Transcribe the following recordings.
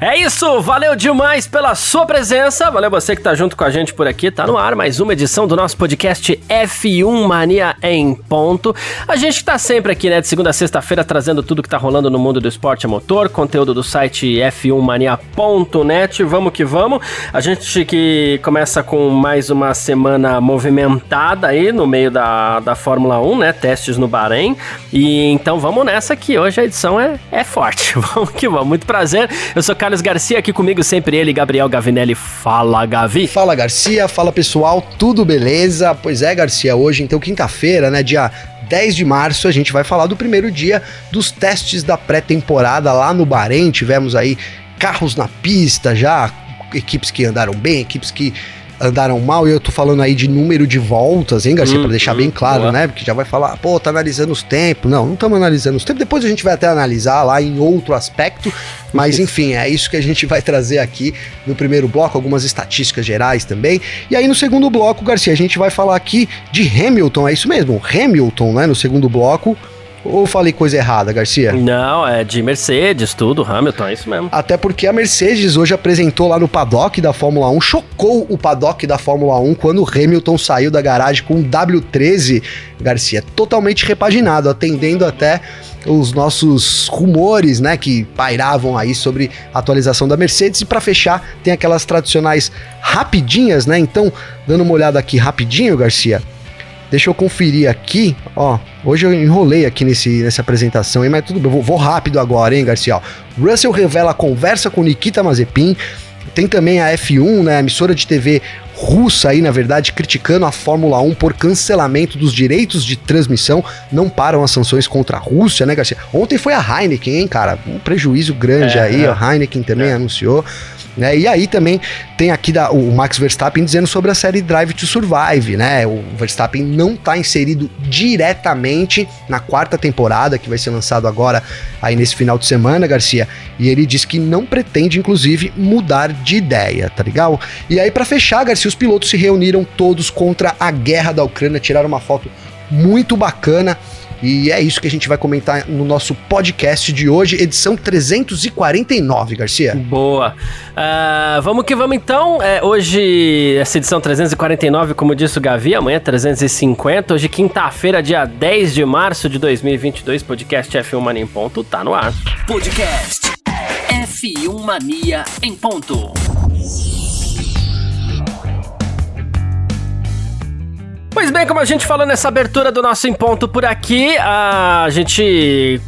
É isso, valeu demais pela sua presença, valeu você que tá junto com a gente por aqui, tá no ar mais uma edição do nosso podcast F1 Mania em ponto. A gente que tá sempre aqui, né, de segunda a sexta-feira, trazendo tudo que tá rolando no mundo do esporte a motor, conteúdo do site f1mania.net, vamos que vamos. A gente que começa com mais uma semana movimentada aí no meio da Fórmula 1, né, testes no Bahrein, e então vamos nessa que hoje a edição é forte, vamos que vamos, muito prazer, eu sou Carlos Garcia, aqui comigo sempre ele, Gabriel Gavinelli. Fala, Gavi. Fala, Garcia. Fala, pessoal. Tudo beleza? Pois é, Garcia. Hoje, então, quinta-feira, né, dia 10 de março, a gente vai falar do primeiro dia dos testes da pré-temporada lá no Bahrein. Tivemos aí carros na pista já, equipes que andaram bem, equipes que andaram mal, e eu tô falando aí de número de voltas, hein, Garcia, pra deixar bem claro, né, porque já vai falar, pô, tá analisando os tempos. Não estamos analisando os tempos, depois a gente vai até analisar lá em outro aspecto, mas enfim, é isso que a gente vai trazer aqui no primeiro bloco, algumas estatísticas gerais também, e aí no segundo bloco, Garcia, a gente vai falar aqui de Hamilton, é isso mesmo, Hamilton, né, no segundo bloco. Ou falei coisa errada, Garcia? Não, é de Mercedes, tudo, Hamilton, é isso mesmo. Até porque a Mercedes hoje apresentou lá no paddock da Fórmula 1, chocou o paddock da Fórmula 1 quando o Hamilton saiu da garagem com um W13, Garcia, totalmente repaginado, atendendo até os nossos rumores, né, que pairavam aí sobre a atualização da Mercedes. E para fechar, tem aquelas tradicionais rapidinhas, né, então, dando uma olhada aqui rapidinho, Garcia. Deixa eu conferir aqui, ó, hoje eu enrolei aqui nessa apresentação, hein, mas tudo bem, vou rápido agora, hein, Garcia, ó. Russell revela a conversa com Nikita Mazepin, tem também a F1, né, a emissora de TV russa aí, na verdade, criticando a Fórmula 1 por cancelamento dos direitos de transmissão, não param as sanções contra a Rússia, né, Garcia? Ontem foi a Heineken, hein, cara, um prejuízo grande aí, a Heineken também anunciou. Né? E aí também tem aqui o Max Verstappen dizendo sobre a série Drive to Survive, né? O Verstappen não está inserido diretamente na quarta temporada, que vai ser lançado agora aí nesse final de semana, Garcia, e ele diz que não pretende, inclusive, mudar de ideia, tá legal? E aí, para fechar, Garcia, os pilotos se reuniram todos contra a guerra da Ucrânia, tiraram uma foto muito bacana. E é isso que a gente vai comentar no nosso podcast de hoje, edição 349, Garcia. Boa. Vamos que vamos então. Hoje, essa edição 349, como disse o Gavi, amanhã 350. Hoje, quinta-feira, dia 10 de março de 2022, podcast F1 Mania em ponto, tá no ar. Podcast F1 Mania em ponto. Pois bem, como a gente falou nessa abertura do nosso Em Ponto por aqui, a gente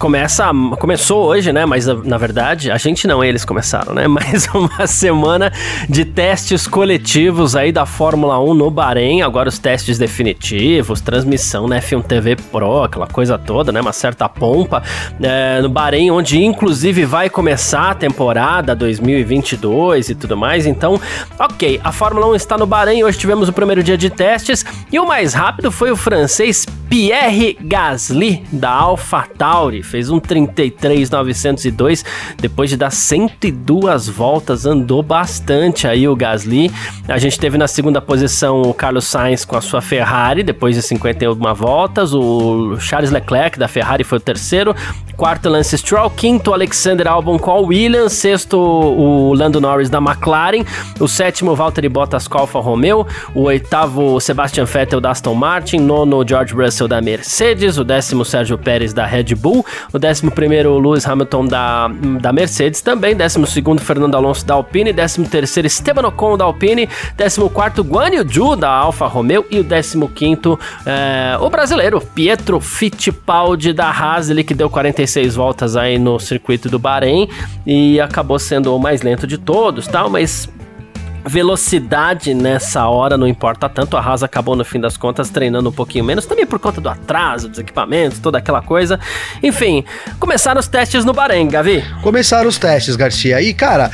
começou hoje, né, mas na verdade, a gente não, eles começaram, né, mais uma semana de testes coletivos aí da Fórmula 1 no Bahrein, agora os testes definitivos, transmissão na F1 TV Pro, aquela coisa toda, né, uma certa pompa, no Bahrein, onde inclusive vai começar a temporada 2022 e tudo mais, então, ok, a Fórmula 1 está no Bahrein, hoje tivemos o primeiro dia de testes, e o mais rápido foi o francês Pierre Gasly, da AlphaTauri, fez um 33.902, depois de dar 102 voltas, andou bastante aí o Gasly. A gente teve na segunda posição o Carlos Sainz com a sua Ferrari, depois de 51 voltas, o Charles Leclerc da Ferrari foi o terceiro, quarto Lance Stroll, quinto Alexander Albon com a Williams, sexto o Lando Norris da McLaren, o sétimo Valtteri Bottas com a Alfa Romeo, o oitavo Sebastian Vettel da Aston Martin, nono George Russell da Mercedes, o décimo Sérgio Pérez da Red Bull, o 11º Lewis Hamilton da Mercedes também, 12º Fernando Alonso da Alpine, 13º Esteban Ocon da Alpine, 14º Guan Yu Zhu da Alfa Romeo e o 15º o brasileiro Pietro Fittipaldi da Haas, ele que deu 46 voltas aí no circuito do Bahrein e acabou sendo o mais lento de todos, tal, mas velocidade nessa hora não importa tanto. A Haas acabou, no fim das contas, treinando um pouquinho menos, também por conta do atraso, dos equipamentos, toda aquela coisa. Enfim, começaram os testes no Bahrein, Gavi. Começaram os testes, Garcia. E, cara,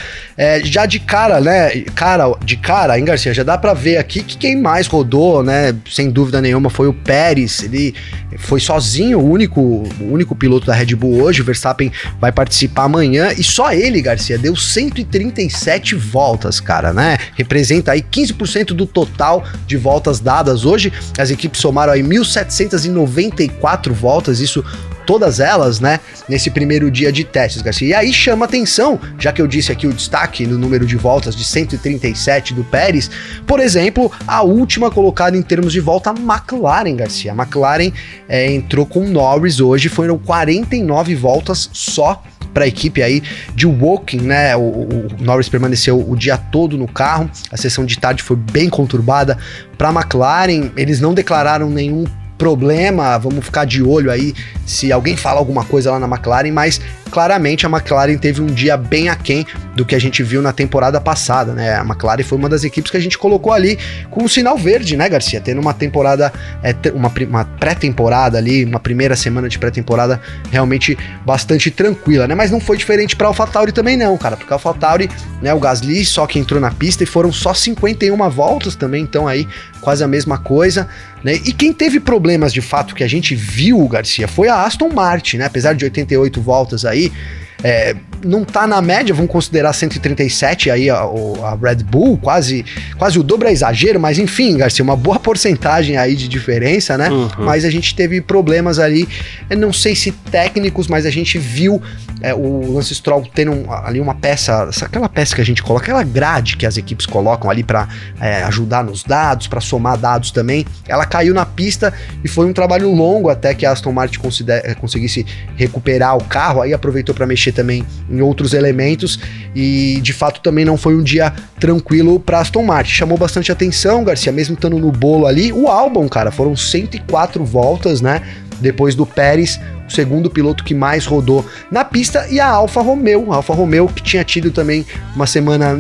já de cara, né? Hein, Garcia? Já dá pra ver aqui que quem mais rodou, né? Sem dúvida nenhuma, foi o Pérez. Ele foi sozinho, o único piloto da Red Bull hoje. O Verstappen vai participar amanhã. E só ele, Garcia, deu 137 voltas, cara, né? Representa aí 15% do total de voltas dadas hoje. As equipes somaram aí 1.794 voltas, isso todas elas, né, nesse primeiro dia de testes, Garcia. E aí chama atenção, já que eu disse aqui o destaque no número de voltas de 137 do Pérez, por exemplo, a última colocada em termos de volta, a McLaren, Garcia. A McLaren entrou com o Norris hoje, foram 49 voltas só para a equipe aí de walking, né? O Norris permaneceu o dia todo no carro, a sessão de tarde foi bem conturbada para a McLaren, eles não declararam nenhum problema, vamos ficar de olho aí se alguém fala alguma coisa lá na McLaren, mas claramente a McLaren teve um dia bem aquém do que a gente viu na temporada passada, né? A McLaren foi uma das equipes que a gente colocou ali com o sinal verde, né, Garcia? Tendo uma temporada, uma pré-temporada ali, uma primeira semana de pré-temporada realmente bastante tranquila, né? Mas não foi diferente para a AlphaTauri também não, cara, porque a AlphaTauri, né, o Gasly só que entrou na pista e foram só 51 voltas também, então aí quase a mesma coisa, né? E quem teve problemas de fato que a gente viu, Garcia, foi a Aston Martin, né? Apesar de 88 voltas aí, não tá na média, vamos considerar 137 aí a Red Bull, quase o dobro é exagero, mas enfim, Garcia, uma boa porcentagem aí de diferença, né? Uhum. Mas a gente teve problemas ali, não sei se técnicos, mas a gente viu o Lance Stroll tendo ali uma peça, aquela peça que a gente coloca, aquela grade que as equipes colocam ali pra ajudar nos dados, pra somar dados também, ela caiu na pista e foi um trabalho longo até que a Aston Martin conseguisse recuperar o carro, aí aproveitou pra mexer também em outros elementos e de fato também não foi um dia tranquilo para Aston Martin. Chamou bastante atenção, Garcia, mesmo estando no bolo ali, o Albon, cara, foram 104 voltas, né? Depois do Pérez, o segundo piloto que mais rodou na pista, e a Alfa Romeo que tinha tido também uma semana,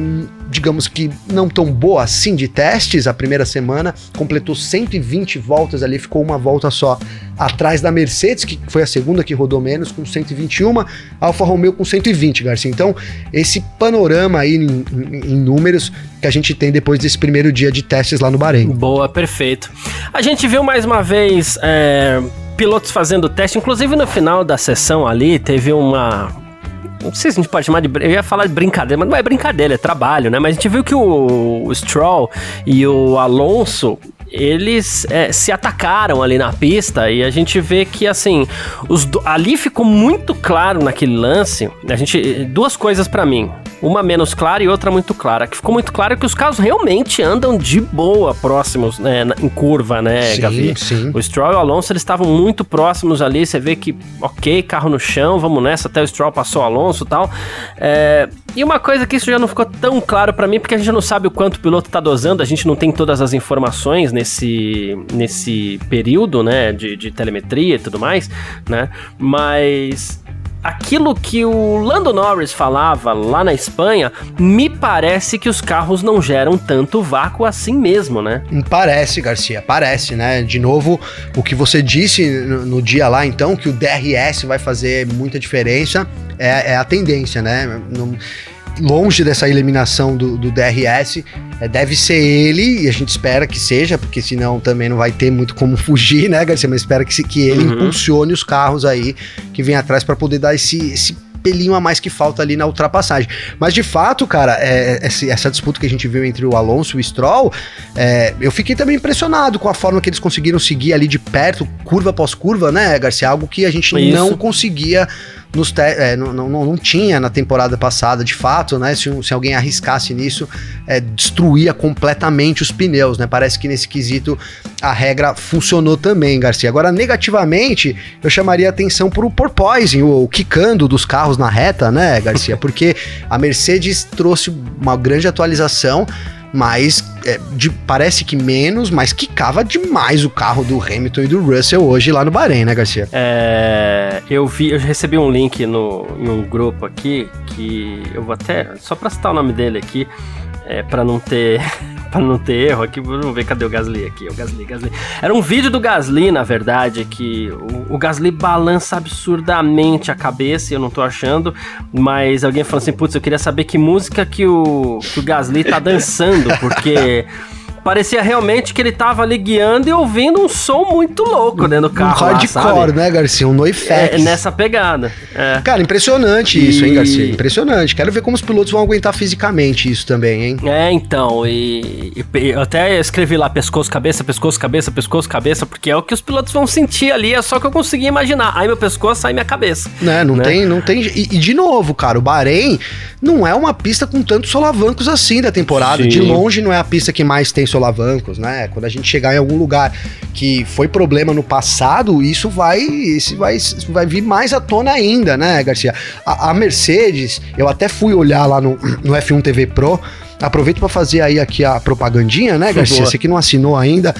digamos que não tão boa assim de testes, a primeira semana, completou 120 voltas ali, ficou uma volta só atrás da Mercedes, que foi a segunda que rodou menos, com 121, a Alfa Romeo com 120, Garcia. Então, esse panorama aí em números que a gente tem depois desse primeiro dia de testes lá no Bahrein. Boa, perfeito. A gente viu mais uma vez pilotos fazendo teste, inclusive no final da sessão ali, teve uma... Não sei se a gente pode chamar de... Eu ia falar de brincadeira, mas não é brincadeira, é trabalho, né? Mas a gente viu que o Stroll e o Alonso, eles se atacaram ali na pista e a gente vê que, assim, ali ficou muito claro naquele lance, duas coisas pra mim, uma menos clara e outra muito clara, que ficou muito claro que os carros realmente andam de boa próximos, né, em curva, né, sim, Gavi? Sim. O Stroll e o Alonso, eles estavam muito próximos ali, você vê que, ok, carro no chão, vamos nessa, até o Stroll passou o Alonso e tal, e uma coisa que isso já não ficou tão claro pra mim, porque a gente não sabe o quanto o piloto tá dosando, a gente não tem todas as informações nesse período, né, de telemetria e tudo mais, né, mas aquilo que o Lando Norris falava lá na Espanha, me parece que os carros não geram tanto vácuo assim mesmo, né? Parece, Garcia, parece, né? De novo, o que você disse no dia lá, então, que o DRS vai fazer muita diferença, é a tendência, né? Longe dessa eliminação do DRS, deve ser ele, e a gente espera que seja, porque senão também não vai ter muito como fugir, né, Garcia? Mas espera que ele impulsione os carros aí que vem atrás para poder dar esse pelinho a mais que falta ali na ultrapassagem. Mas de fato, cara, essa disputa que a gente viu entre o Alonso e o Stroll, eu fiquei também impressionado com a forma que eles conseguiram seguir ali de perto, curva após curva, né, Garcia? Algo que a gente não conseguia... não tinha na temporada passada, de fato, né? Se alguém arriscasse nisso, destruía completamente os pneus, né? Parece que nesse quesito a regra funcionou também, Garcia. Agora, negativamente, eu chamaria atenção para o porpoising, o quicando dos carros na reta, né, Garcia? Porque a Mercedes trouxe uma grande atualização, mas parece que menos, mas quicava demais o carro do Hamilton e do Russell hoje lá no Bahrein, né, Garcia? Eu recebi um link em um grupo aqui, que eu vou até, só pra citar o nome dele aqui, Pra não ter erro aqui, vamos ver, cadê o Gasly aqui? O Gasly. Era um vídeo do Gasly, na verdade, que o Gasly balança absurdamente a cabeça, eu não tô achando, mas alguém falou assim, putz, eu queria saber que música que o Gasly tá dançando, porque... parecia realmente que ele tava ali guiando e ouvindo um som muito louco dentro do carro. Um hardcore, né, Garcia? Um NoFX. É, nessa pegada. É. Cara, impressionante isso, hein, Garcia? Impressionante. Quero ver como os pilotos vão aguentar fisicamente isso também, hein? É, então. E até escrevi lá pescoço, cabeça, porque é o que os pilotos vão sentir ali, é só que eu consegui imaginar. Aí meu pescoço, aí minha cabeça. Não tem. E de novo, cara, o Bahrein não é uma pista com tantos solavancos assim da temporada. Sim. De longe não é a pista que mais tem solavancos, né? Quando a gente chegar em algum lugar que foi problema no passado, isso vai vir mais à tona ainda, né, Garcia? A Mercedes, eu até fui olhar lá no F1 TV Pro, aproveito para fazer aí aqui a propagandinha, né, Garcia? Você que não assinou ainda...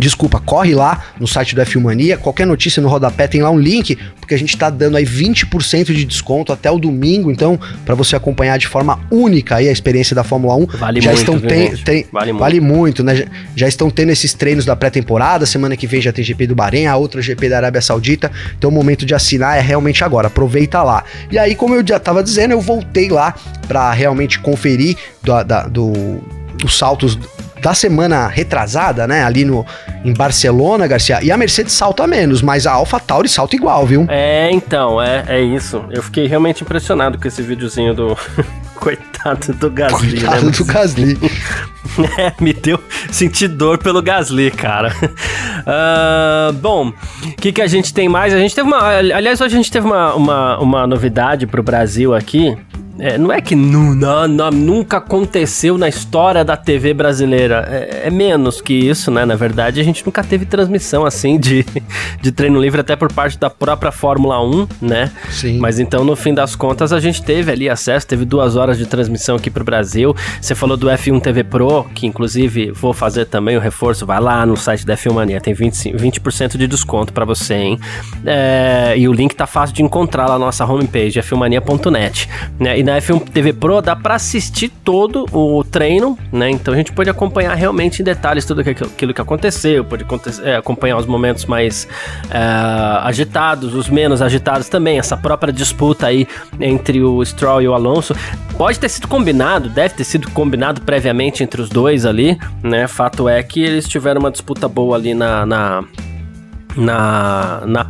Desculpa, corre lá no site do F1 Mania, qualquer notícia no rodapé tem lá um link, porque a gente tá dando aí 20% de desconto até o domingo, então, para você acompanhar de forma única aí a experiência da Fórmula 1. Vale muito, né? Já estão tendo esses treinos da pré-temporada, semana que vem já tem GP do Bahrein, a outra GP da Arábia Saudita, então o momento de assinar é realmente agora, aproveita lá. E aí, como eu já tava dizendo, eu voltei lá para realmente conferir os saltos da semana retrasada, né, ali em Barcelona, Garcia, e a Mercedes salta menos, mas a AlphaTauri salta igual, viu? É, então, é isso. Eu fiquei realmente impressionado com esse videozinho do... Coitado do Gasly. Senti dor pelo Gasly, cara. Bom, o que a gente tem mais? Hoje a gente teve uma novidade pro Brasil aqui. Nunca aconteceu na história da TV brasileira, é menos que isso, né, na verdade a gente nunca teve transmissão assim de treino livre até por parte da própria Fórmula 1, né? Sim. Mas então no fim das contas a gente teve ali acesso, teve 2 horas de transmissão aqui pro Brasil. Você falou do F1 TV Pro, que inclusive vou fazer também o reforço, vai lá no site da F1 Mania, tem 20% de desconto pra você, hein? E o link tá fácil de encontrar lá na nossa homepage, f1mania.net, né? E na F1 TV Pro dá pra assistir todo o treino, né? Então a gente pode acompanhar realmente em detalhes tudo aquilo que aconteceu, pode acompanhar os momentos mais agitados, os menos agitados também, essa própria disputa aí entre o Stroll e o Alonso. Pode ter sido combinado, deve ter sido combinado previamente entre os dois ali, né? Fato é que eles tiveram uma disputa boa ali na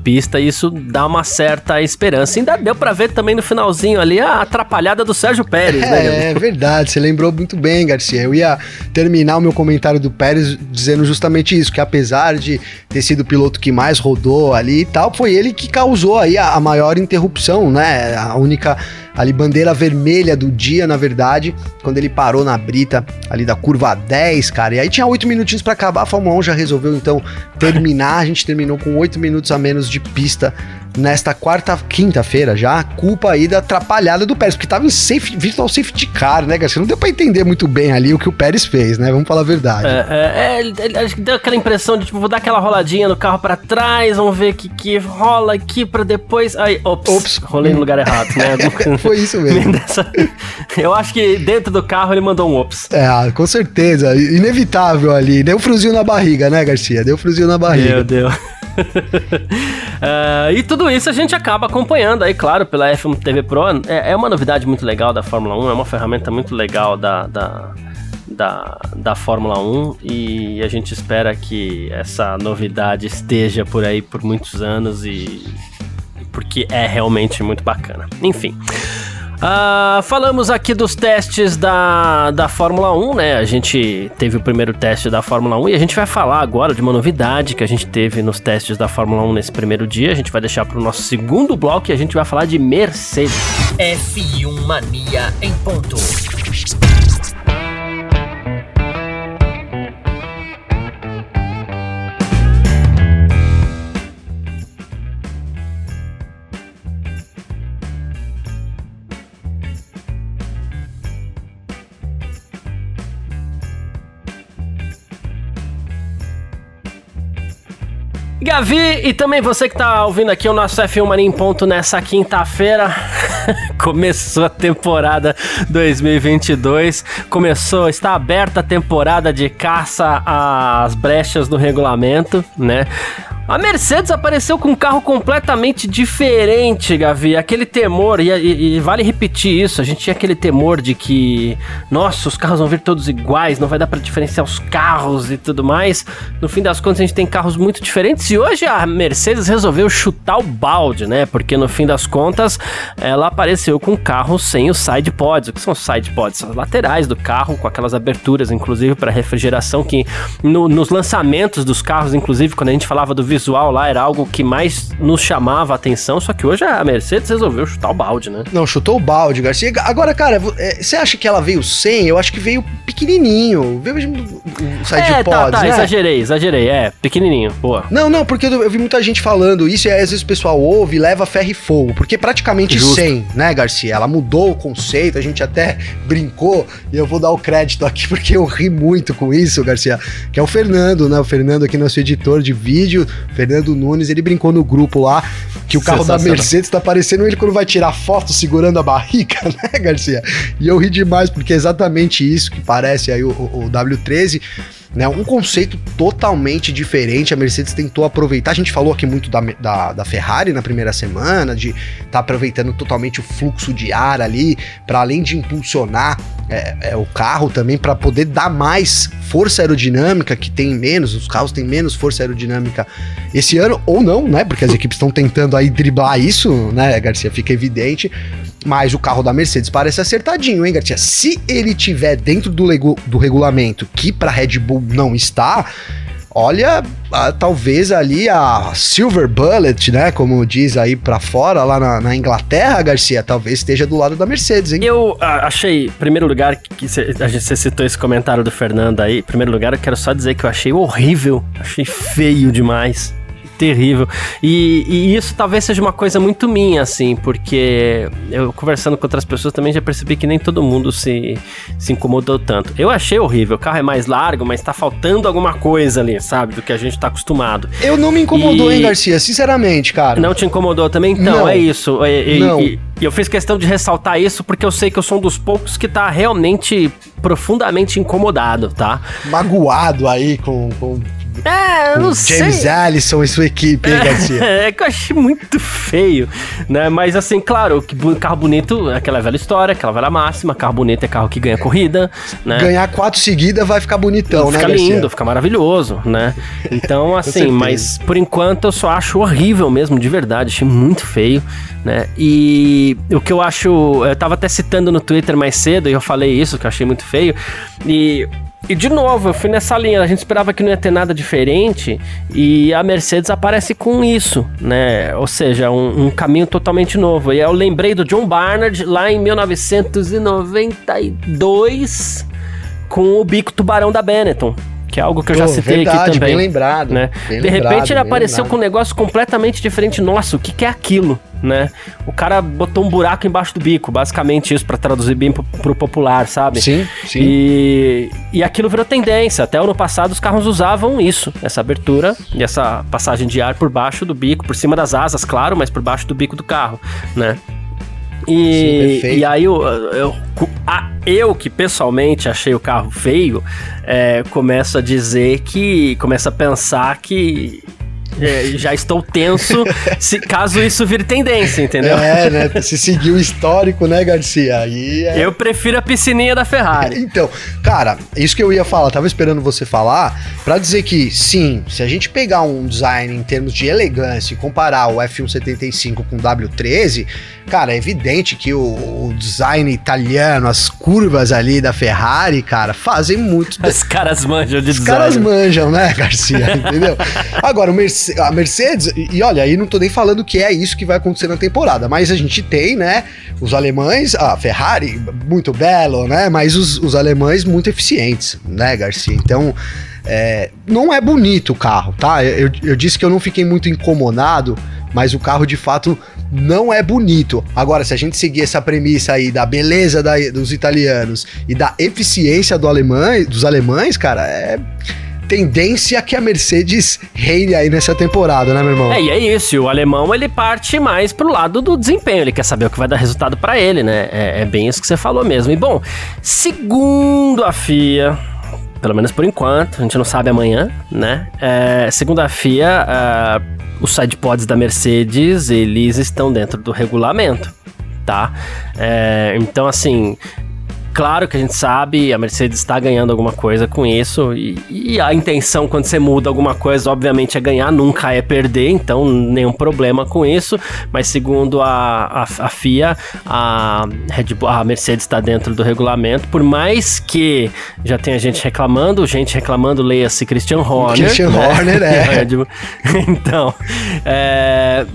pista, e isso dá uma certa esperança. Ainda deu pra ver também no finalzinho ali a atrapalhada do Sérgio Pérez, né? É verdade, você lembrou muito bem, Garcia. Eu ia terminar o meu comentário do Pérez dizendo justamente isso, que apesar de ter sido o piloto que mais rodou ali e tal, foi ele que causou aí a maior interrupção, né? A única ali bandeira vermelha do dia, na verdade, quando ele parou na brita ali da curva 10, cara, e aí tinha 8 minutinhos pra acabar, a Fórmula 1 já resolveu então terminar, a gente terminou com 8 minutos a menos de pista nesta quinta-feira já, culpa aí da atrapalhada do Pérez, porque tava em virtual safety car, né, Garcia? Não deu pra entender muito bem ali o que o Pérez fez, né? Vamos falar a verdade. Acho que deu aquela impressão de, tipo, vou dar aquela roladinha no carro pra trás, vamos ver o que rola aqui pra depois... Aí, ops, rolei no lugar errado, né? Foi isso mesmo. Eu acho que dentro do carro ele mandou um ops. É, com certeza, inevitável ali. Deu um friozinho na barriga, né, Garcia? Deu um friozinho na barriga. Meu Deus. E tudo isso a gente acaba acompanhando aí, claro, pela F1 TV Pro. É uma novidade muito legal da Fórmula 1, é uma ferramenta muito legal da Fórmula 1, e a gente espera que essa novidade esteja por aí por muitos anos, e porque é realmente muito bacana. Enfim... falamos aqui dos testes da Fórmula 1, né? A gente teve o primeiro teste da Fórmula 1 e a gente vai falar agora de uma novidade que a gente teve nos testes da Fórmula 1 nesse primeiro dia. A gente vai deixar para o nosso segundo bloco e a gente vai falar de Mercedes. F1 Mania em ponto. Gavi, e também você que tá ouvindo aqui o nosso F1 Mania em ponto nessa quinta-feira. Começou a temporada 2022, está aberta a temporada de caça às brechas do regulamento, né? A Mercedes apareceu com um carro completamente diferente, Gavi. Aquele temor, e vale repetir isso, a gente tinha aquele temor de que, nossa, os carros vão vir todos iguais, não vai dar pra diferenciar os carros e tudo mais. No fim das contas, a gente tem carros muito diferentes e hoje a Mercedes resolveu chutar o balde, né? Porque no fim das contas, ela apareceu com um carro sem os side pods. O que são os side pods? São as laterais do carro, com aquelas aberturas, inclusive, para refrigeração, que nos lançamentos dos carros, inclusive, quando a gente falava do visual lá, era algo que mais nos chamava a atenção, só que hoje a Mercedes resolveu chutar o balde, né? Não, chutou o balde, Garcia. Agora, cara, você acha que ela veio sem? Eu acho que veio pequenininho. Veio mesmo o side pods, né? Exagerei. É, pequenininho, boa. Não, porque eu vi muita gente falando isso e às vezes o pessoal ouve e leva ferro e fogo, porque praticamente justo. Sem, né, Garcia? Ela mudou o conceito, a gente até brincou e eu vou dar o crédito aqui porque eu ri muito com isso, Garcia, que é o Fernando, né? O Fernando aqui, nosso editor de vídeo, Fernando Nunes, ele brincou no grupo lá que o carro da Mercedes tá parecendo ele quando vai tirar foto segurando a barriga, né, Garcia? E eu ri demais porque é exatamente isso que parece aí o W13, né? Um conceito totalmente diferente. A Mercedes tentou aproveitar, a gente falou aqui muito da Ferrari na primeira semana, de tá aproveitando totalmente o fluxo de ar ali, para além de impulsionar o carro também, para poder dar mais força aerodinâmica, que tem menos, os carros têm menos força aerodinâmica esse ano, ou não, né? Porque as equipes estão tentando aí driblar isso, né, Garcia? Fica evidente. Mas o carro da Mercedes parece acertadinho, hein, Garcia? Se ele tiver dentro do regulamento, que para Red Bull não está, olha, talvez ali a Silver Bullet, né, como diz aí pra fora, lá na Inglaterra, Garcia, talvez esteja do lado da Mercedes, hein? Eu achei, em primeiro lugar, que você citou esse comentário do Fernando aí, em primeiro lugar eu quero só dizer que eu achei horrível, achei feio demais. Terrível, e isso talvez seja uma coisa muito minha, assim, porque eu conversando com outras pessoas também já percebi que nem todo mundo se incomodou tanto. Eu achei horrível, o carro é mais largo, mas tá faltando alguma coisa ali, sabe, do que a gente tá acostumado. Eu não me incomodou, hein, Garcia, sinceramente, cara. Não te incomodou também? Então, não. É isso. E eu fiz questão de ressaltar isso porque eu sei que eu sou um dos poucos que tá realmente profundamente incomodado, tá? Magoado aí com... eu não sei. James Allison e sua equipe, hein, Garcia? É que eu achei muito feio, né? Mas assim, claro, que carro bonito é aquela velha história, aquela velha máxima, carro bonito é carro que ganha corrida, né? Ganhar 4 seguidas vai ficar bonitão, né, Garcia? Fica lindo, fica maravilhoso, né? Então, assim, mas por enquanto eu só acho horrível mesmo, de verdade, achei muito feio, né? E o que eu acho... Eu tava até citando no Twitter mais cedo e eu falei isso, que eu achei muito feio, E de novo, eu fui nessa linha, a gente esperava que não ia ter nada diferente e a Mercedes aparece com isso, né? Ou seja, um caminho totalmente novo. E eu lembrei do John Barnard lá em 1992 com o bico tubarão da Benetton, que é algo que eu já citei, verdade, aqui também. Bem lembrado, né? De repente ele apareceu com um negócio completamente diferente. Nossa, o que é aquilo, né? O cara botou um buraco embaixo do bico, basicamente isso, pra traduzir bem pro popular, sabe? Sim. E aquilo virou tendência. Até ano passado os carros usavam isso, essa abertura e essa passagem de ar por baixo do bico, por cima das asas, claro, mas por baixo do bico do carro, né? E aí eu que pessoalmente achei o carro feio, começo a dizer que... Começo a pensar que... já estou tenso caso isso vire tendência, entendeu? É, né? Se seguir o histórico, né, Garcia? Eu prefiro a piscininha da Ferrari. Então, cara, isso que eu ia falar, tava esperando você falar, pra dizer que, sim, se a gente pegar um design em termos de elegância e comparar o F175 com o W13, cara, é evidente que o design italiano, as curvas ali da Ferrari, cara, fazem muito... Os caras manjam de design. Os caras manjam, né, Garcia? Entendeu? Agora, a Mercedes, e olha, aí não tô nem falando que é isso que vai acontecer na temporada, mas a gente tem, né, os alemães, a Ferrari, muito belo, né, mas os alemães muito eficientes, né, Garcia? Então, não é bonito o carro, tá? Eu disse que eu não fiquei muito incomodado, mas o carro, de fato, não é bonito. Agora, se a gente seguir essa premissa aí da beleza dos italianos e da eficiência dos alemães, cara, tendência que a Mercedes reine aí nessa temporada, né, meu irmão? É, e é isso. O alemão, ele parte mais pro lado do desempenho. Ele quer saber o que vai dar resultado pra ele, né? É bem isso que você falou mesmo. E, bom, segundo a FIA, pelo menos por enquanto, a gente não sabe amanhã, né? Segundo a FIA, os sidepods da Mercedes, eles estão dentro do regulamento, tá? Então, assim... Claro que a gente sabe, a Mercedes está ganhando alguma coisa com isso, e a intenção quando você muda alguma coisa, obviamente, é ganhar, nunca é perder, então nenhum problema com isso, mas segundo a FIA, a Mercedes está dentro do regulamento, por mais que já tenha gente reclamando, leia-se Christian Horner. Christian Horner, né? Então,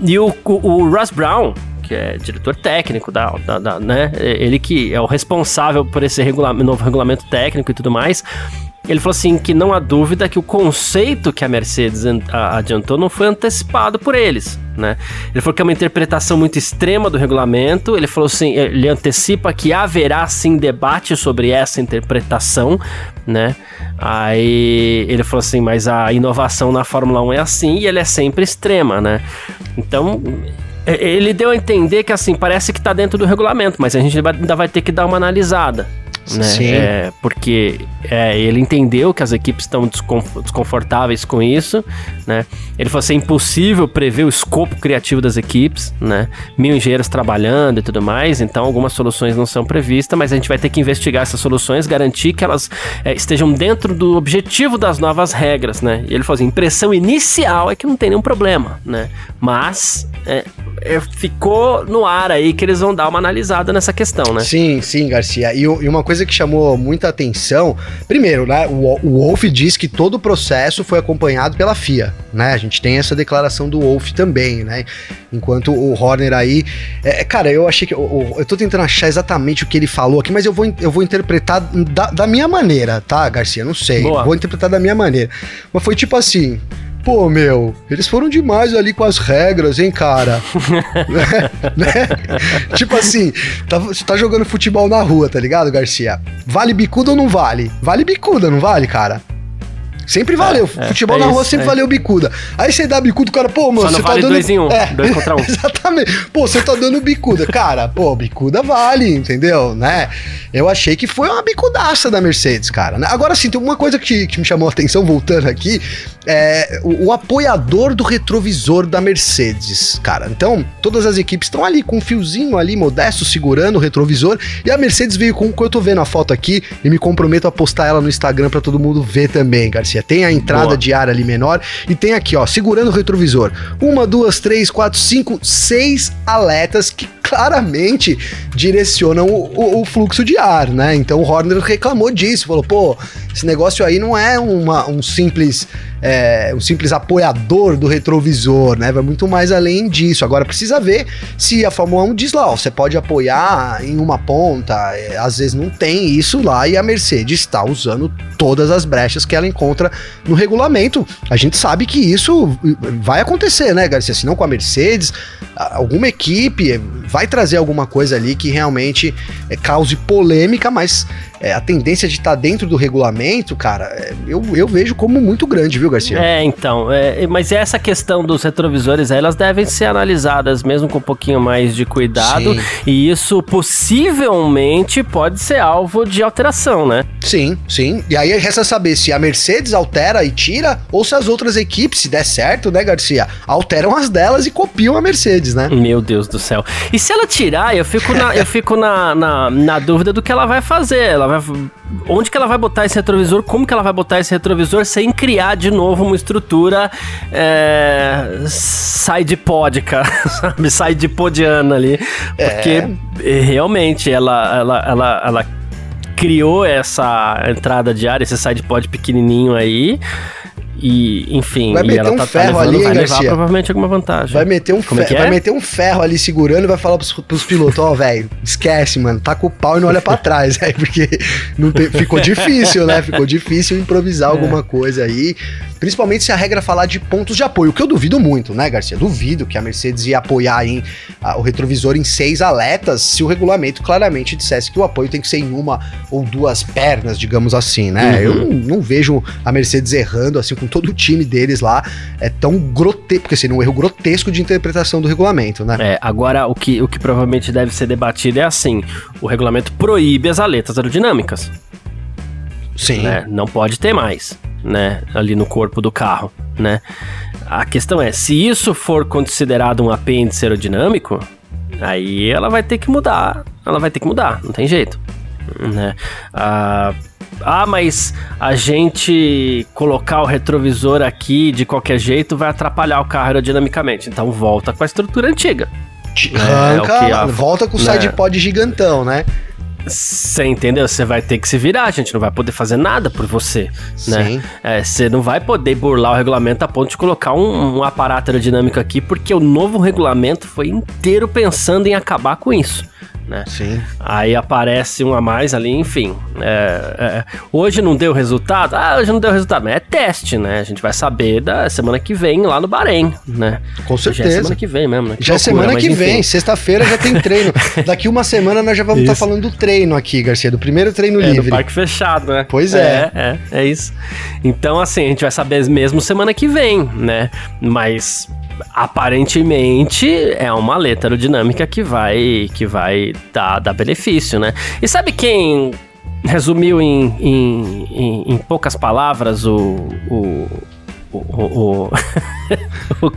e o Russ Brown, que é diretor técnico né? Ele que é o responsável por esse novo regulamento técnico e tudo mais. Ele falou assim que não há dúvida que o conceito que a Mercedes adiantou não foi antecipado por eles, né? Ele falou que é uma interpretação muito extrema do regulamento. Ele falou assim, ele antecipa que haverá sim debate sobre essa interpretação, né? Aí ele falou assim, mas a inovação na Fórmula 1 é assim e ela é sempre extrema, né? Então... Ele deu a entender que, assim, parece que tá dentro do regulamento, mas a gente ainda vai ter que dar uma analisada, né? Sim. Porque ele entendeu que as equipes estão desconfortáveis com isso, né? Ele falou assim, é impossível prever o escopo criativo das equipes, né? 1000 engenheiros trabalhando e tudo mais, então algumas soluções não são previstas, mas a gente vai ter que investigar essas soluções, garantir que elas estejam dentro do objetivo das novas regras, né? E ele falou assim, a impressão inicial é que não tem nenhum problema, né? Mas... ficou no ar aí que eles vão dar uma analisada nessa questão, né? Sim, Garcia. E uma coisa que chamou muita atenção, primeiro, né? O Wolff diz que todo o processo foi acompanhado pela FIA, né? A gente tem essa declaração do Wolff também, né? Enquanto o Horner aí... cara, eu achei que... Eu tô tentando achar exatamente o que ele falou aqui, mas eu vou interpretar da minha maneira, tá, Garcia? Não sei. Boa. Vou interpretar da minha maneira. Mas foi tipo assim... Pô, meu, eles foram demais ali com as regras, hein, cara? né? Tipo assim, você tá jogando futebol na rua, tá ligado, Garcia? Vale bicuda ou não vale? Vale bicuda, não vale, cara? Sempre valeu. Futebol na rua sempre valeu bicuda. Aí você dá bicuda, o cara, pô, mano, você vale tá dando... 2 em 1, 2 contra 1. Exatamente. Pô, você tá dando bicuda. Cara, pô, bicuda vale, entendeu? Né? Eu achei que foi uma bicudaça da Mercedes, cara. Agora sim, tem uma coisa que me chamou a atenção, voltando aqui, o apoiador do retrovisor da Mercedes, cara. Então, todas as equipes estão ali, com um fiozinho ali, modesto, segurando o retrovisor, e a Mercedes veio com o que eu tô vendo a foto aqui, e me comprometo a postar ela no Instagram pra todo mundo ver também, Garcia. Tem a entrada de ar ali menor e tem aqui, ó, segurando o retrovisor, 1, 2, 3, 4, 5, 6 aletas que claramente direcionam o fluxo de ar, né? Então o Horner reclamou disso, falou, pô, esse negócio aí não é um simples apoiador do retrovisor, né? Vai muito mais além disso. Agora precisa ver se a Fórmula 1 diz lá, ó, você pode apoiar em uma ponta, às vezes não tem isso lá e a Mercedes está usando todas as brechas que ela encontra no regulamento. A gente sabe que isso vai acontecer, né, Garcia? Se não com a Mercedes, alguma equipe vai trazer alguma coisa ali que realmente cause polêmica, mas a tendência de estar dentro do regulamento, cara, eu vejo como muito grande, viu, Garcia? Mas essa questão dos retrovisores, elas devem ser analisadas mesmo com um pouquinho mais de cuidado. Sim. E isso possivelmente pode ser alvo de alteração, né? Sim. E aí resta saber se a Mercedes altera e tira, ou se as outras equipes, se der certo, né, Garcia, alteram as delas e copiam a Mercedes, né? Meu Deus do céu. E se ela tirar, eu fico na dúvida do que ela vai fazer. Onde que ela vai botar esse retrovisor? Como que ela vai botar esse retrovisor sem criar de novo uma estrutura sidepodica, sabe? Sidepodiana ali. Porque realmente ela criou essa entrada de ar, esse sidepod pequenininho aí. E, enfim, vai meter um ferro ali, vai levar provavelmente alguma vantagem. Vai meter um ferro ali segurando e vai falar pros pilotos, ó, velho, esquece, mano, taca o pau e não olha pra trás, aí, porque não tem, ficou difícil, né? Ficou difícil improvisar alguma coisa aí, principalmente se a regra falar de pontos de apoio, o que eu duvido muito, né, Garcia? Duvido que a Mercedes ia apoiar o retrovisor em 6 aletas se o regulamento claramente dissesse que o apoio tem que ser em 1 ou 2 pernas, digamos assim, né? Uhum. Eu não vejo a Mercedes errando, assim, com todo o time deles lá, é tão grotesco, porque seria um erro grotesco de interpretação do regulamento, né? É, agora o que provavelmente deve ser debatido é assim, o regulamento proíbe as aletas aerodinâmicas. Sim. Né? Não pode ter mais, né? Ali no corpo do carro, né? A questão é, se isso for considerado um apêndice aerodinâmico, aí ela vai ter que mudar, não tem jeito, né? Mas a gente colocar o retrovisor aqui de qualquer jeito vai atrapalhar o carro aerodinamicamente, então volta com a estrutura antiga. Volta com o sidepod gigantão, né? Você entendeu? Você vai ter que se virar, a gente não vai poder fazer nada por você, né? Você não vai poder burlar o regulamento a ponto de colocar um aparato aerodinâmico aqui, porque o novo regulamento foi inteiro pensando em acabar com isso, né? Sim. Aí aparece um a mais ali, enfim. Hoje não deu resultado? Hoje não deu resultado, mas é teste, né? A gente vai saber da semana que vem lá no Bahrein, né? Com certeza. Já é semana que vem mesmo, né? Sexta-feira já tem treino. Daqui uma semana nós já vamos estar falando do treino aqui, Garcia, do primeiro treino livre. Do parque fechado, né? Pois é. É isso. Então, assim, a gente vai saber mesmo semana que vem, né? Mas aparentemente é uma letra aerodinâmica que vai dar benefício, né? E sabe quem resumiu em poucas palavras o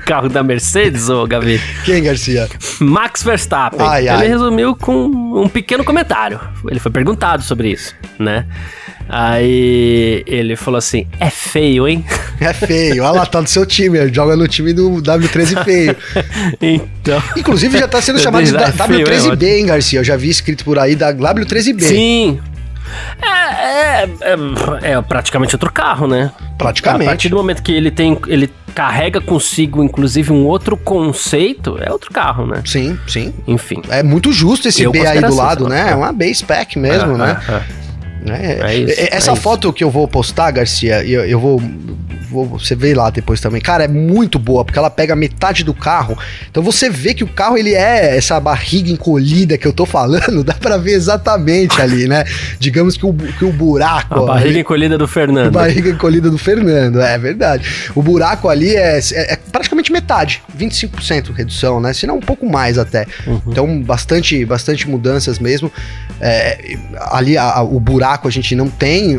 carro da Mercedes, ô Gavi? Quem, Garcia? Max Verstappen. Ele resumiu com um pequeno comentário. Ele foi perguntado sobre isso, né? Aí ele falou assim, é feio, hein? É feio, olha lá, tá do seu time, ele joga no time do W13 feio. Então, inclusive já tá sendo chamado de W13B, hein, Garcia? Eu já vi escrito por aí da W13B. Sim. É praticamente outro carro, né? Praticamente. A partir do momento que ele carrega consigo, inclusive, um outro conceito, é outro carro, né? Sim, sim. Enfim. É muito justo esse B aí do lado, né? É uma base pack mesmo, né? Foto que eu vou postar, Garcia, eu vou você vê lá depois também, cara, é muito boa, porque ela pega metade do carro, então você vê que o carro, ele é essa barriga encolhida que eu tô falando, dá pra ver exatamente ali, né? Digamos que o buraco... A barriga encolhida do Fernando. Barriga encolhida do Fernando, é verdade. O buraco ali é praticamente metade, 25% redução, né? Se não um pouco mais até. Uhum. Então, bastante mudanças mesmo. Ali o buraco a gente não tem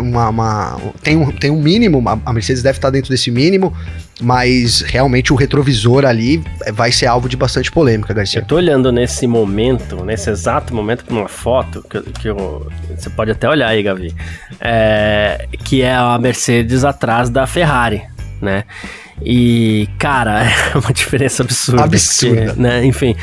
tem um mínimo, a Mercedes deve estar dentro desse mínimo, mas realmente o retrovisor ali vai ser alvo de bastante polêmica, Garcia. Eu tô olhando nesse exato momento, pra uma foto, você pode até olhar aí, Gavi, que é a Mercedes atrás da Ferrari, né? E, cara, é uma diferença absurda. Absurda. Porque, né? Enfim,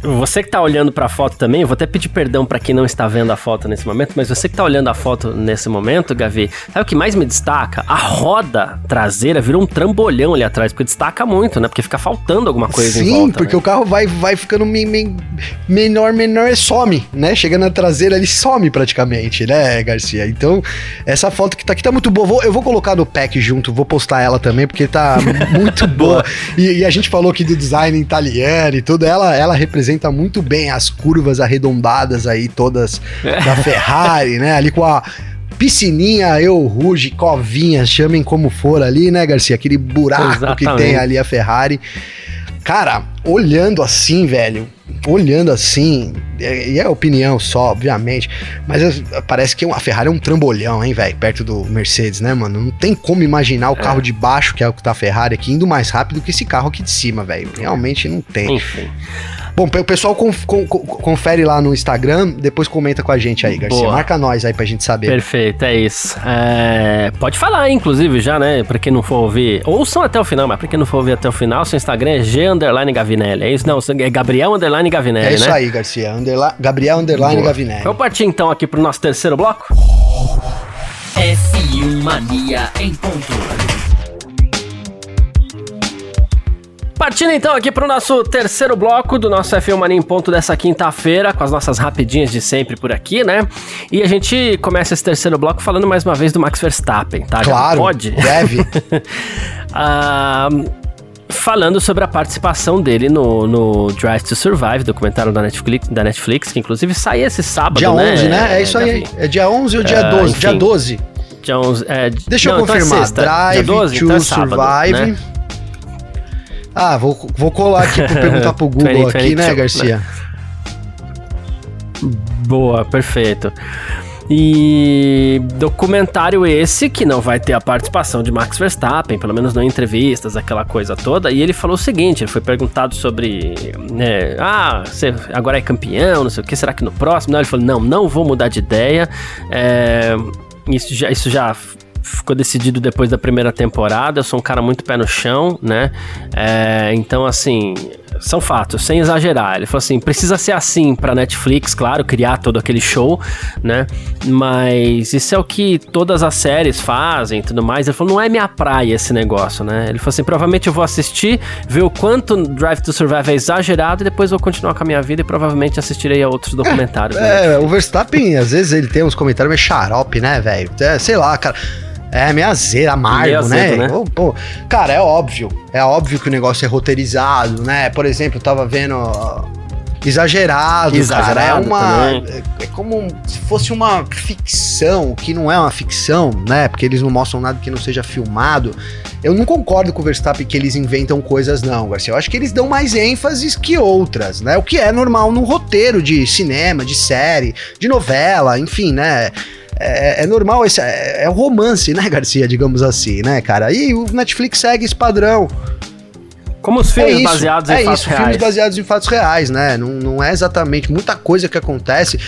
você que tá olhando pra foto também, eu vou até pedir perdão pra quem não está vendo a foto nesse momento, mas você que tá olhando a foto nesse momento, Gavi, sabe o que mais me destaca? A roda traseira virou um trambolhão ali atrás, porque destaca muito, né? Porque fica faltando alguma coisa em volta. Sim, porque, né? O carro vai ficando menor e some, né? Chegando na traseira, ele some praticamente, né, Garcia? Então, essa foto que tá aqui tá muito boa. Eu vou colocar no pack junto, vou postar ela também, porque tá muito boa. E a gente falou aqui do design italiano e tudo, ela representa muito bem as curvas arredondadas aí todas da Ferrari, né? Ali com a piscininha, Ruge, covinha, chamem como for ali, né, Garcia? Aquele buraco que tem ali a Ferrari. Cara, olhando assim, e é opinião só, obviamente, mas parece que a Ferrari é um trambolhão, hein, velho, perto do Mercedes, né, mano? Não tem como imaginar o carro de baixo, que é o que tá a Ferrari aqui, indo mais rápido que esse carro aqui de cima, velho. Realmente não tem. Enfim. Bom, o pessoal confere lá no Instagram, depois comenta com a gente aí, Garcia. Boa. Marca nós aí pra gente saber. Perfeito, é isso. Pode falar, inclusive, já, né? Pra quem não for ouvir, ouçam até o final, mas pra quem não for ouvir até o final, seu Instagram é G_Gavinelli, é isso? Não, é Gabriel_Gavinelli, né? É isso aí, Garcia. Gabriel_Gavinelli. Vamos partir, então, aqui pro nosso terceiro bloco? F1 Mania em ponto. Partindo então aqui para o nosso terceiro bloco do nosso F1 Mania em ponto dessa quinta-feira, com as nossas rapidinhas de sempre por aqui, né? E a gente começa esse terceiro bloco falando mais uma vez do Max Verstappen, tá? Claro, já pode? Deve. Falando sobre a participação dele no Drive to Survive, documentário da Netflix, que inclusive sai esse sábado, dia né? Dia 11, né? É isso aí. É dia 11 ou dia 12? Enfim, dia 12. Dia 11, deixa eu confirmar. Então Drive 12, to então Survive. Sábado, né? Vou colar aqui para perguntar pro Google 20, aqui, né, Garcia? Boa, perfeito. E documentário esse que não vai ter a participação de Max Verstappen, pelo menos não em entrevistas, aquela coisa toda. E ele falou o seguinte, ele foi perguntado sobre, né, você agora é campeão, não sei o que, será que no próximo? Não, ele falou, não vou mudar de ideia, isso já ficou decidido depois da primeira temporada. Eu sou um cara muito pé no chão, né? Então, assim, são fatos, sem exagerar. Ele falou assim, precisa ser assim pra Netflix, claro, criar todo aquele show, né? Mas isso é o que todas as séries fazem e tudo mais. Ele falou, não é minha praia esse negócio, né? Ele falou assim, provavelmente eu vou assistir, ver o quanto Drive to Survive é exagerado e depois vou continuar com a minha vida e provavelmente assistirei a outros documentários. O Verstappen, às vezes ele tem uns comentários meio xarope, né, velho? Sei lá, cara... meio azedo, amargo, né? Pô, cara, é óbvio que o negócio é roteirizado, né? Por exemplo, eu tava vendo Exagerado, cara, é como se fosse uma ficção, que não é uma ficção, né? Porque eles não mostram nada que não seja filmado. Eu não concordo com o Verstappen que eles inventam coisas, não, Garcia. Eu acho que eles dão mais ênfase que outras, né? O que é normal num roteiro de cinema, de série, de novela, enfim, né? É normal, esse é o romance, né, Garcia, digamos assim, né, cara? E o Netflix segue esse padrão. Como os filmes baseados em fatos reais. Filmes baseados em fatos reais, né? Não é exatamente muita coisa que acontece,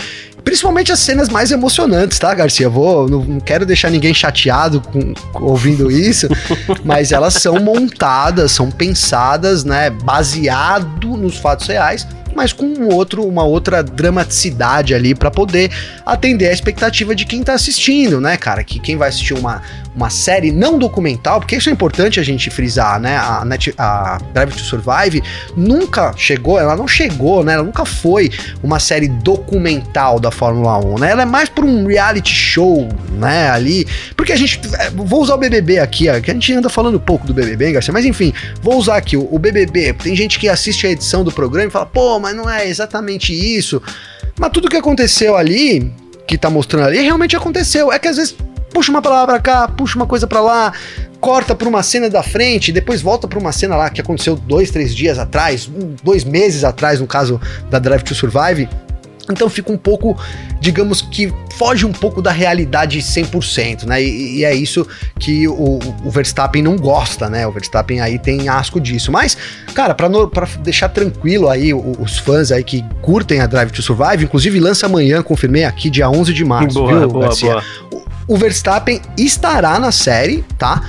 principalmente as cenas mais emocionantes, tá, Garcia? Não quero deixar ninguém chateado ouvindo isso, mas elas são montadas, são pensadas, né, baseado nos fatos reais, mas com uma outra dramaticidade ali pra poder atender a expectativa de quem tá assistindo, né, cara? Que quem vai assistir uma série não documental, porque isso é importante a gente frisar, né? A Drive to Survive ela não chegou, né? Ela nunca foi uma série documental da Fórmula 1, né? Ela é mais por um reality show, né? Ali, porque a gente, vou usar o BBB aqui, que a gente anda falando pouco do BBB, Garcia, mas enfim, vou usar aqui o BBB, tem gente que assiste a edição do programa e fala, pô, mas não é exatamente isso. Mas tudo que aconteceu ali, que tá mostrando ali, realmente aconteceu. É que às vezes puxa uma palavra pra cá, puxa uma coisa pra lá, corta pra uma cena da frente, depois volta pra uma cena lá que aconteceu 2-3 dias atrás, 2 meses atrás, no caso da Drive to Survive. Então fica um pouco, digamos que foge um pouco da realidade 100%, né? E é isso que o Verstappen não gosta, né? O Verstappen aí tem asco disso. Mas, cara, pra deixar tranquilo aí os fãs aí que curtem a Drive to Survive, inclusive lança amanhã, confirmei aqui, dia 11 de março, boa, viu, boa, Garcia? Boa. O Verstappen estará na série, tá?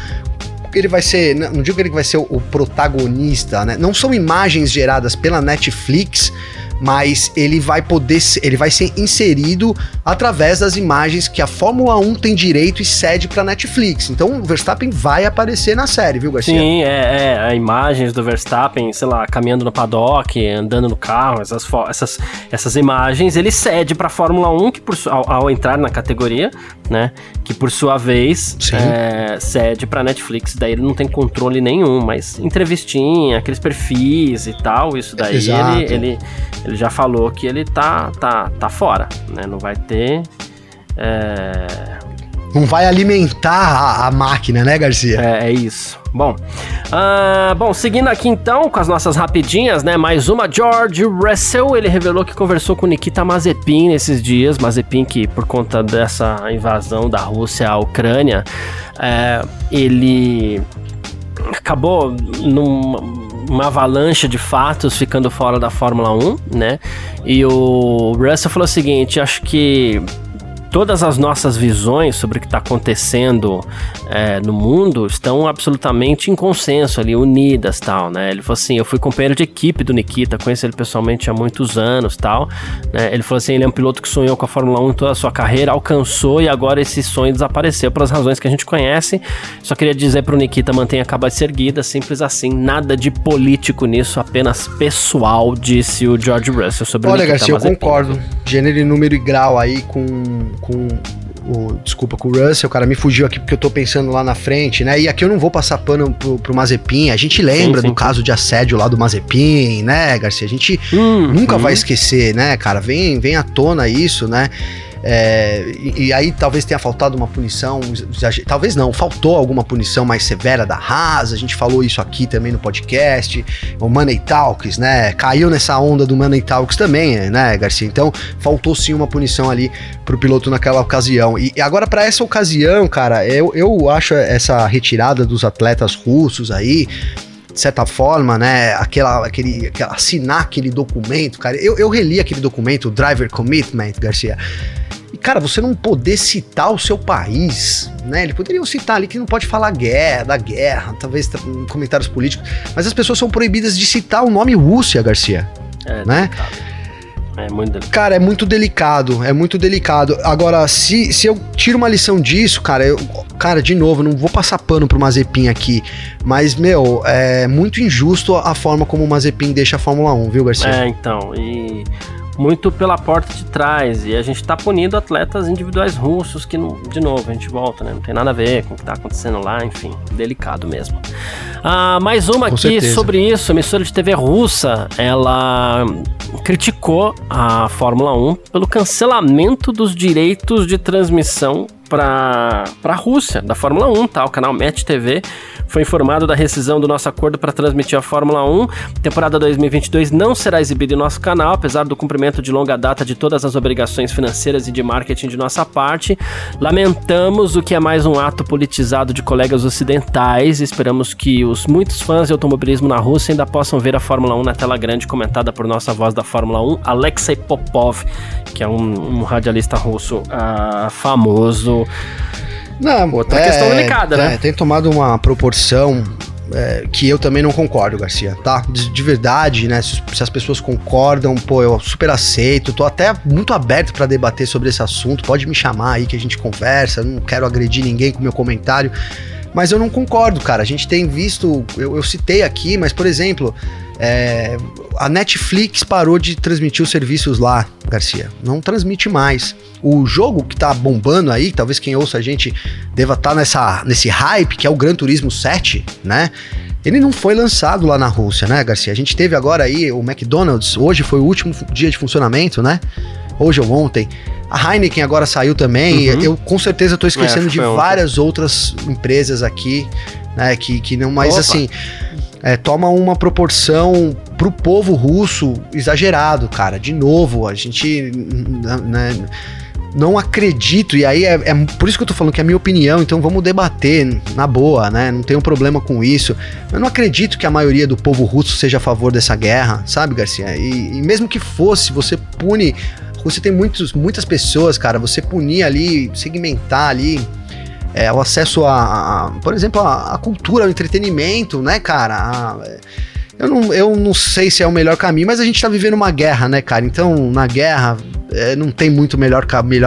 Ele vai ser, não digo que ele vai ser o protagonista, né? Não são imagens geradas pela Netflix, mas ele vai ser inserido através das imagens que a Fórmula 1 tem direito e cede pra Netflix. Então o Verstappen vai aparecer na série, viu, Garcia? Sim, imagens do Verstappen, sei lá, caminhando no paddock, andando no carro, essas imagens, ele cede pra Fórmula 1, que ao entrar na categoria, né, que por sua vez cede pra Netflix, daí ele não tem controle nenhum, mas entrevistinha, aqueles perfis e tal, isso daí ele já falou que ele tá fora, né? Não vai ter... Não vai alimentar a máquina, né, Garcia? É isso. Bom, seguindo aqui então com as nossas rapidinhas, né? Mais uma, George Russell, ele revelou que conversou com Nikita Mazepin nesses dias. Mazepin que, por conta dessa invasão da Rússia à Ucrânia, ele acabou uma avalanche de fatos ficando fora da Fórmula 1, né? E o Russell falou o seguinte, acho que todas as nossas visões sobre o que está acontecendo no mundo estão absolutamente em consenso ali, unidas, tal, né? Ele falou assim, eu fui companheiro de equipe do Nikita, conheço ele pessoalmente há muitos anos, tal, né? Ele falou assim, ele é um piloto que sonhou com a Fórmula 1 toda a sua carreira, alcançou e agora esse sonho desapareceu pelas razões que a gente conhece. Só queria dizer pro Nikita, mantenha a cabeça erguida, simples assim, nada de político nisso, apenas pessoal, disse o George Russell sobre o Nikita Mazepin. Olha, Garcia, eu concordo, gênero, número e grau aí com o Russell, cara, me fugiu aqui porque eu tô pensando lá na frente, né? E aqui eu não vou passar pano pro Mazepin, a gente lembra do caso de assédio lá do Mazepin, né, Garcia? A gente nunca vai esquecer, né, cara? Vem à tona isso, né? E aí talvez tenha faltado uma punição, talvez não, faltou alguma punição mais severa da Haas, a gente falou isso aqui também no podcast, o Money Talks, né, caiu nessa onda do Money Talks também, né, Garcia? Então faltou sim uma punição ali pro piloto naquela ocasião, e agora para essa ocasião, cara, eu acho essa retirada dos atletas russos aí, de certa forma, né, assinar aquele documento, cara, eu reli aquele documento, o Driver Commitment, Garcia, e, cara, você não poder citar o seu país, né, ele poderia citar ali que não pode falar da guerra, talvez comentários políticos, mas as pessoas são proibidas de citar o nome Rússia, Garcia, né? É muito delicado. Cara, é muito delicado. Agora, se eu tiro uma lição disso, cara, de novo, não vou passar pano pro Mazepin aqui, mas, meu, é muito injusto a forma como o Mazepin deixa a Fórmula 1, viu, Garcia? Então, e muito pela porta de trás, e a gente tá punindo atletas individuais russos que, não, de novo, a gente volta, né, não tem nada a ver com o que tá acontecendo lá, enfim, delicado mesmo. Mais uma com aqui certeza. Sobre isso, a emissora de TV russa, ela criticou a Fórmula 1 pelo cancelamento dos direitos de transmissão para a Rússia, da Fórmula 1, tá? O canal Match TV foi informado da rescisão do nosso acordo para transmitir a Fórmula 1. Temporada 2022 não será exibida em nosso canal, apesar do cumprimento de longa data de todas as obrigações financeiras e de marketing de nossa parte. Lamentamos o que é mais um ato politizado de colegas ocidentais. Esperamos que os muitos fãs de automobilismo na Rússia ainda possam ver a Fórmula 1 na tela grande, comentada por nossa voz da Fórmula 1, Alexei Popov, que é um radialista russo famoso. Não, outra questão delicada, né? Tem tomado uma proporção que eu também não concordo, Garcia, tá? De verdade, né? Se as pessoas concordam, pô, eu super aceito, tô até muito aberto pra debater sobre esse assunto, pode me chamar aí que a gente conversa, não quero agredir ninguém com meu comentário, mas eu não concordo, cara, a gente tem visto, eu citei aqui, mas, por exemplo, a Netflix parou de transmitir os serviços lá, Garcia, não transmite mais. O jogo que tá bombando aí, talvez quem ouça a gente deva estar nesse hype, que é o Gran Turismo 7, né? Ele não foi lançado lá na Rússia, né, Garcia? A gente teve agora aí o McDonald's, hoje foi o último dia de funcionamento, né? Hoje ou ontem. A Heineken agora saiu também, eu com certeza tô esquecendo de várias outras empresas aqui, né, que não, mas assim... toma uma proporção pro povo russo exagerado, cara. De novo, a gente, né, não acredito, e aí é por isso que eu tô falando que é a minha opinião, então vamos debater na boa, né, não tenho problema com isso. Eu não acredito que a maioria do povo russo seja a favor dessa guerra, sabe, Garcia? E mesmo que fosse, você pune, você tem muitas pessoas, cara, você punir ali, segmentar ali, o acesso por exemplo, a cultura, ao entretenimento, né, cara? Eu não sei se é o melhor caminho, mas a gente tá vivendo uma guerra, né, cara? Então, na guerra, não tem muito melhor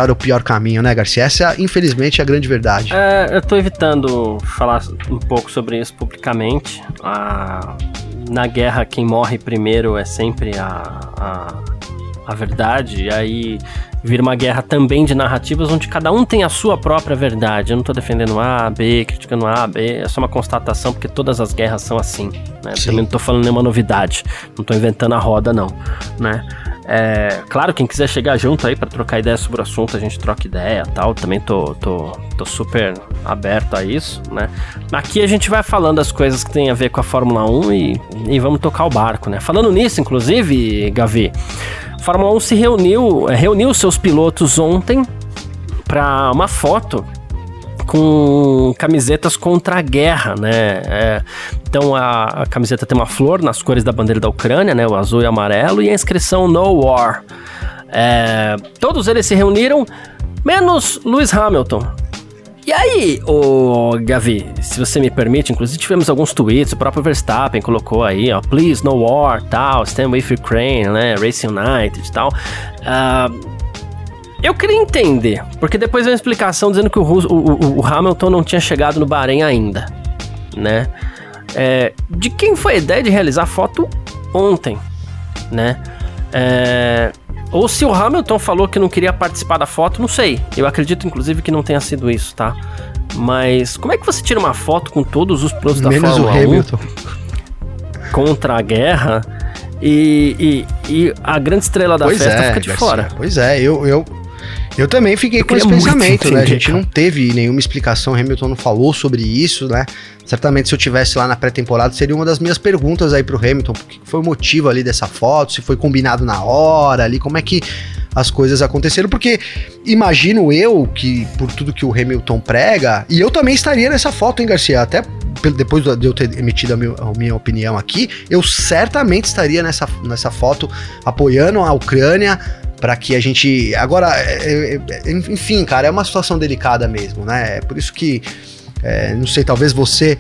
ou pior caminho, né, Garcia? Essa, infelizmente, é a grande verdade. Eu tô evitando falar um pouco sobre isso publicamente. Na guerra, quem morre primeiro é sempre a verdade, e aí vira uma guerra também de narrativas onde cada um tem a sua própria verdade. Eu não tô defendendo A, B, criticando A, B, é só uma constatação, porque todas as guerras são assim, né? Também não tô falando nenhuma novidade, não tô inventando a roda, não, né? Claro, quem quiser chegar junto aí pra trocar ideia sobre o assunto, a gente troca ideia e tal, também tô super aberto a isso, né? Aqui a gente vai falando as coisas que tem a ver com a Fórmula 1 e vamos tocar o barco, né? Falando nisso, inclusive, Gavi, a Fórmula 1 se reuniu seus pilotos ontem para uma foto com camisetas contra a guerra, né? Então a camiseta tem uma flor nas cores da bandeira da Ucrânia, né? O azul e amarelo, e a inscrição No War. Todos eles se reuniram menos Lewis Hamilton. E aí, ô Gavi, se você me permite, inclusive tivemos alguns tweets, o próprio Verstappen colocou aí, ó, please no war, tal, stand with Ukraine, né, Racing United e tal. Eu queria entender, porque depois veio uma explicação dizendo que o Hamilton não tinha chegado no Bahrein ainda, né? De quem foi a ideia de realizar a foto ontem, né? Ou se o Hamilton falou que não queria participar da foto, não sei. Eu acredito, inclusive, que não tenha sido isso, tá? Mas como é que você tira uma foto com todos os pilotos da Fórmula 1 Hamilton contra a guerra e a grande estrela da festa fica de fora? Pois é, eu também fiquei com esse pensamento, né? A gente não teve nenhuma explicação, Hamilton não falou sobre isso, né? Certamente, se eu tivesse lá na pré-temporada, seria uma das minhas perguntas aí pro Hamilton, o que foi o motivo ali dessa foto, se foi combinado na hora ali, como é que as coisas aconteceram, porque imagino eu que, por tudo que o Hamilton prega, e eu também estaria nessa foto, hein, Garcia, até depois de eu ter emitido a minha opinião aqui, eu certamente estaria nessa foto apoiando a Ucrânia, para que a gente... Agora, enfim, cara, é uma situação delicada mesmo, né? É por isso que, não sei, talvez você,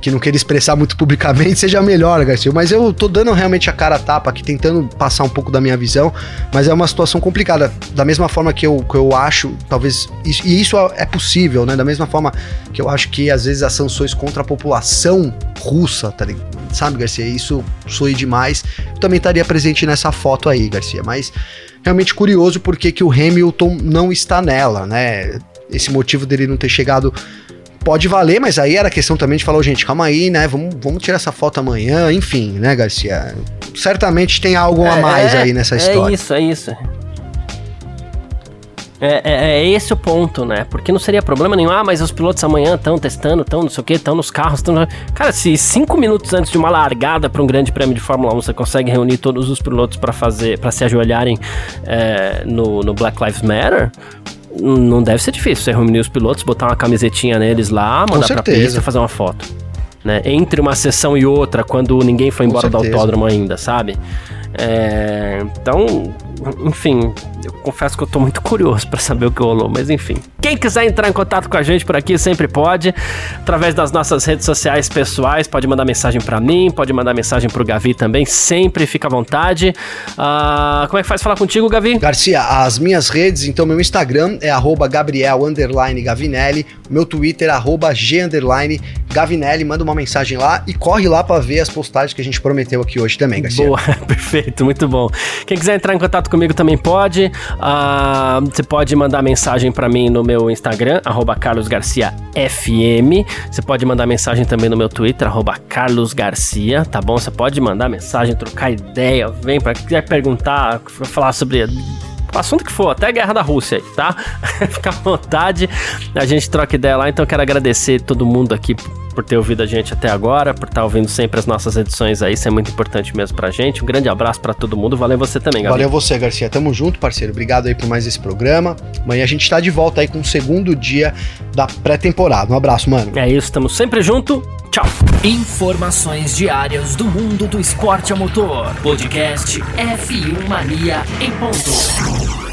que não queira expressar muito publicamente, seja melhor, Garcia, mas eu tô dando realmente a cara a tapa aqui, tentando passar um pouco da minha visão, mas é uma situação complicada, da mesma forma que eu acho, talvez, e isso é possível, né, da mesma forma que eu acho que, às vezes, as sanções contra a população russa, tá ligado? Sabe, Garcia, isso soe demais, eu também estaria presente nessa foto aí, Garcia, mas realmente curioso por que o Hamilton não está nela, né, esse motivo dele não ter chegado pode valer, mas aí era questão também de falar, gente, calma aí, né, vamos tirar essa foto amanhã, enfim, né, Garcia, certamente tem algo a mais aí nessa história. É isso. É esse o ponto, né, porque não seria problema nenhum, mas os pilotos amanhã estão testando, estão não sei o que, estão nos carros, estão... Cara, se 5 minutos antes de uma largada para um grande prêmio de Fórmula 1 você consegue reunir todos os pilotos para se ajoelharem no Black Lives Matter... Não deve ser difícil você reunir os pilotos, botar uma camisetinha neles lá, mandar pra pista e fazer uma foto, né? Entre uma sessão e outra, quando ninguém foi embora do autódromo ainda, sabe? Então, enfim, eu confesso que eu tô muito curioso pra saber o que rolou, mas enfim. Quem quiser entrar em contato com a gente por aqui sempre pode, através das nossas redes sociais pessoais, pode mandar mensagem pra mim, pode mandar mensagem pro Gavi também, sempre fica à vontade. Como é que faz falar contigo, Gavi? Garcia, as minhas redes, então meu Instagram é @Gabriel_Gavinelli, meu Twitter @G_Gavinelli, manda uma mensagem lá e corre lá pra ver as postagens que a gente prometeu aqui hoje também, Garcia. Boa, perfeito, muito bom. Quem quiser entrar em contato comigo também pode, você pode mandar mensagem pra mim no meu Instagram, @CarlosGarciaFM, você pode mandar mensagem também no meu Twitter, @CarlosGarcia, tá bom? Você pode mandar mensagem, trocar ideia, vem pra quiser perguntar, falar sobre... o assunto que for, até a guerra da Rússia aí, tá? Fica à vontade, a gente troca ideia lá, então quero agradecer todo mundo aqui por ter ouvido a gente até agora, por estar ouvindo sempre as nossas edições aí, isso é muito importante mesmo pra gente, um grande abraço pra todo mundo, valeu você também, Gabriel. Valeu você, Garcia, tamo junto, parceiro, obrigado aí por mais esse programa, amanhã a gente tá de volta aí com o segundo dia da pré-temporada, um abraço, mano. É isso, tamo sempre junto, tchau. Informações diárias do mundo do esporte a motor, podcast F1 Mania em ponto.